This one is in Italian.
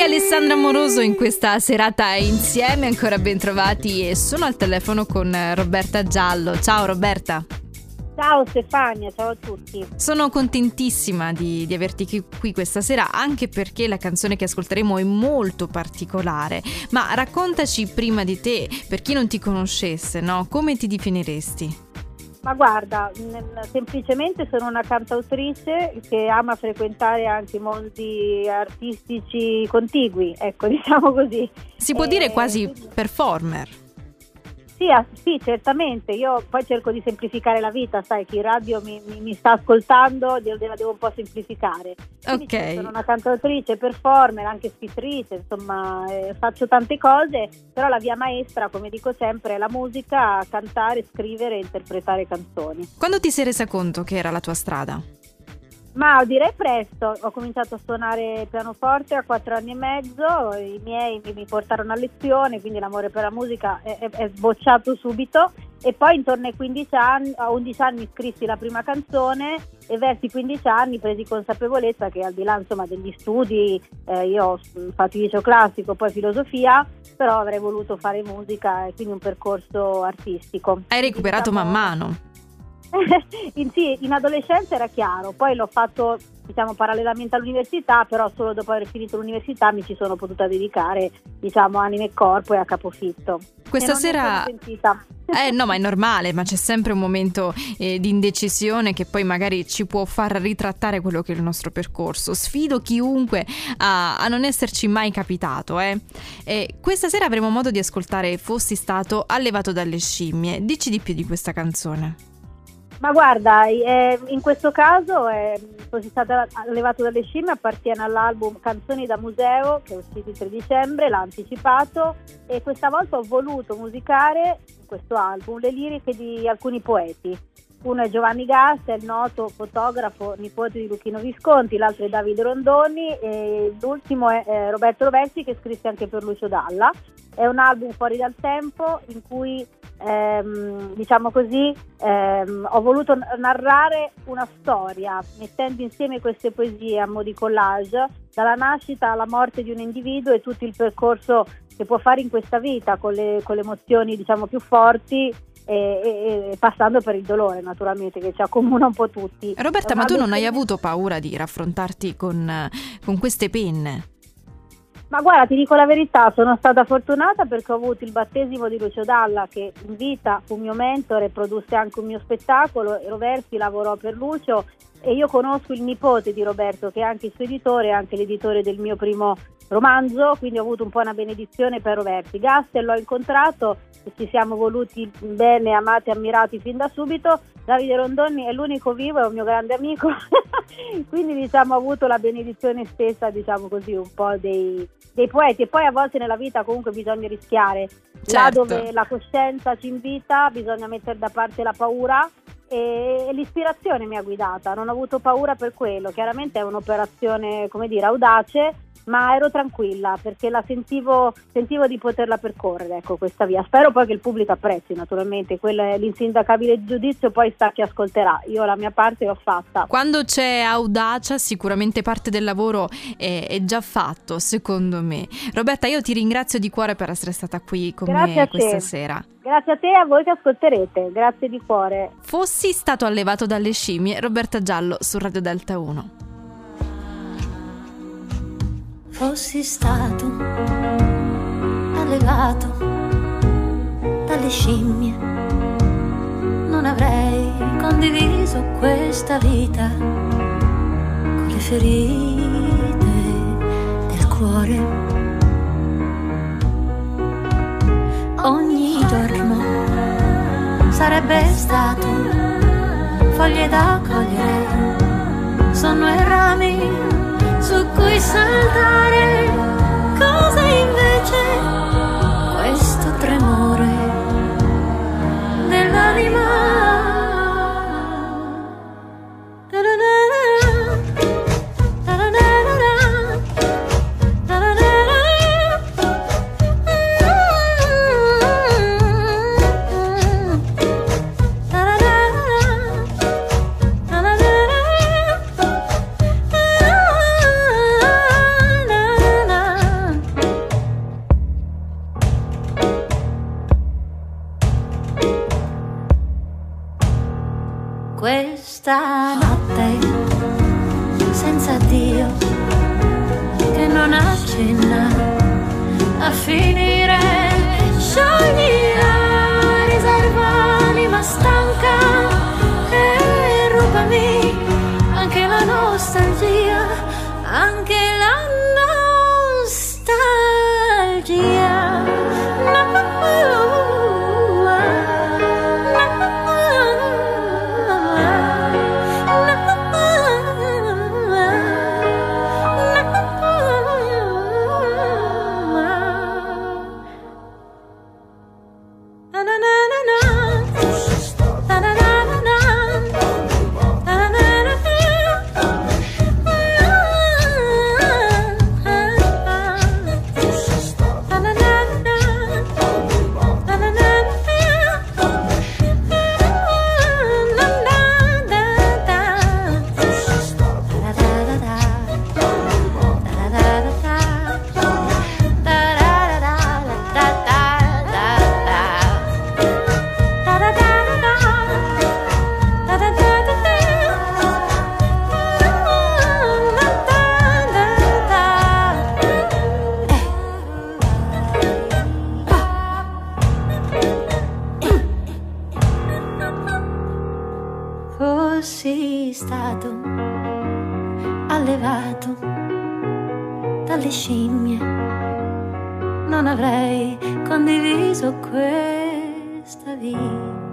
anche Alessandra Amoroso in questa serata insieme, ancora ben trovati, e sono al telefono con Roberta Giallo. Ciao Roberta. Ciao Stefania, ciao a tutti. Sono contentissima di averti qui questa sera, anche perché la canzone che ascolteremo è molto particolare. Ma raccontaci prima di te, per chi non ti conoscesse, no? Come ti definiresti? Ma guarda, semplicemente sono una cantautrice che ama frequentare anche mondi artistici contigui, ecco, diciamo così. Si può dire quasi performer. Sì, certamente, io poi cerco di semplificare la vita, sai, chi in radio mi sta ascoltando la devo un po' semplificare. Okay. Sono una cantautrice, performer, anche scrittrice, insomma faccio tante cose, però la via maestra, come dico sempre, è la musica, cantare, scrivere e interpretare canzoni. Quando ti sei resa conto che era la tua strada? Ma direi presto, ho cominciato a suonare pianoforte a 4 anni e mezzo, i miei mi portarono a lezione, quindi l'amore per la musica è sbocciato subito, e poi intorno ai 15 anni, a 11 anni scrissi la prima canzone e verso i 15 anni presi consapevolezza che al di là, insomma, degli studi, io ho fatto liceo classico, poi filosofia, però avrei voluto fare musica e quindi un percorso artistico. Hai recuperato man mano? Sì, in adolescenza era chiaro, poi l'ho fatto, diciamo, parallelamente all'università, però solo dopo aver finito l'università mi ci sono potuta dedicare, diciamo, anima e corpo e a capofitto. Questa sera no, ma è normale, ma c'è sempre un momento di indecisione che poi magari ci può far ritrattare quello che è il nostro percorso. Sfido chiunque a non esserci mai capitato. Questa sera avremo modo di ascoltare Fossi stato allevato dalle scimmie. Dici di più di questa canzone. Ma guarda, in questo caso Fossi stato allevato dalle scimmie appartiene all'album Canzoni da Museo, che è uscito il 3 dicembre, l'ha anticipato, e questa volta ho voluto musicare in questo album le liriche di alcuni poeti. Uno è Giovanni Gas, è il noto fotografo, nipote di Luchino Visconti, l'altro è Davide Rondoni e l'ultimo è Roberto Lovetti, che scrisse anche per Lucio Dalla. È un album fuori dal tempo in cui, diciamo così, ho voluto narrare una storia mettendo insieme queste poesie a mo' di collage, dalla nascita alla morte di un individuo e tutto il percorso che può fare in questa vita con le emozioni, diciamo, più forti e passando per il dolore, naturalmente, che ci accomuna un po' tutti. Roberta, ma tu non hai avuto paura di raffrontarti con queste penne? Ma guarda, ti dico la verità, sono stata fortunata perché ho avuto il battesimo di Lucio Dalla, che in vita fu mio mentore, produsse anche un mio spettacolo, Roversi lavorò per Lucio, e io conosco il nipote di Roberto, che è anche il suo editore, è anche l'editore del mio primo romanzo, quindi ho avuto un po' una benedizione per Roversi. Gastel l'ho incontrato, ci siamo voluti bene, amati, ammirati fin da subito. Davide Rondoni è l'unico vivo, è un mio grande amico, quindi, diciamo, ho avuto la benedizione stessa, diciamo così, un po' dei poeti. E poi a volte nella vita comunque bisogna rischiare, certo. Là dove la coscienza ci invita bisogna mettere da parte la paura, e l'ispirazione mi ha guidata, non ho avuto paura per quello. Chiaramente è un'operazione, come dire, audace, ma ero tranquilla perché la sentivo di poterla percorrere, ecco, questa via. Spero poi che il pubblico apprezzi, naturalmente, quello è l'insindacabile giudizio, poi sta chi ascolterà. Io la mia parte l'ho fatta. Quando c'è audacia, sicuramente parte del lavoro è già fatto, secondo me. Roberta, io ti ringrazio di cuore per essere stata qui con me questa sera. Grazie a te e a voi che ascolterete, grazie di cuore. Fossi stato allevato dalle scimmie, Roberta Giallo su Radio Delta 1. Fossi stato allevato dalle scimmie, non avrei condiviso questa vita con le ferite del cuore. Ogni giorno sarebbe stato foglie da cogliere, sonno e rami su cui saltare, cosa invece questo tremore nell'anima. cenna a finire. Sciogli la riserva, anima stanca, e rubami anche la nostalgia, anche la nostalgia. Scimmie, non avrei condiviso questa vita.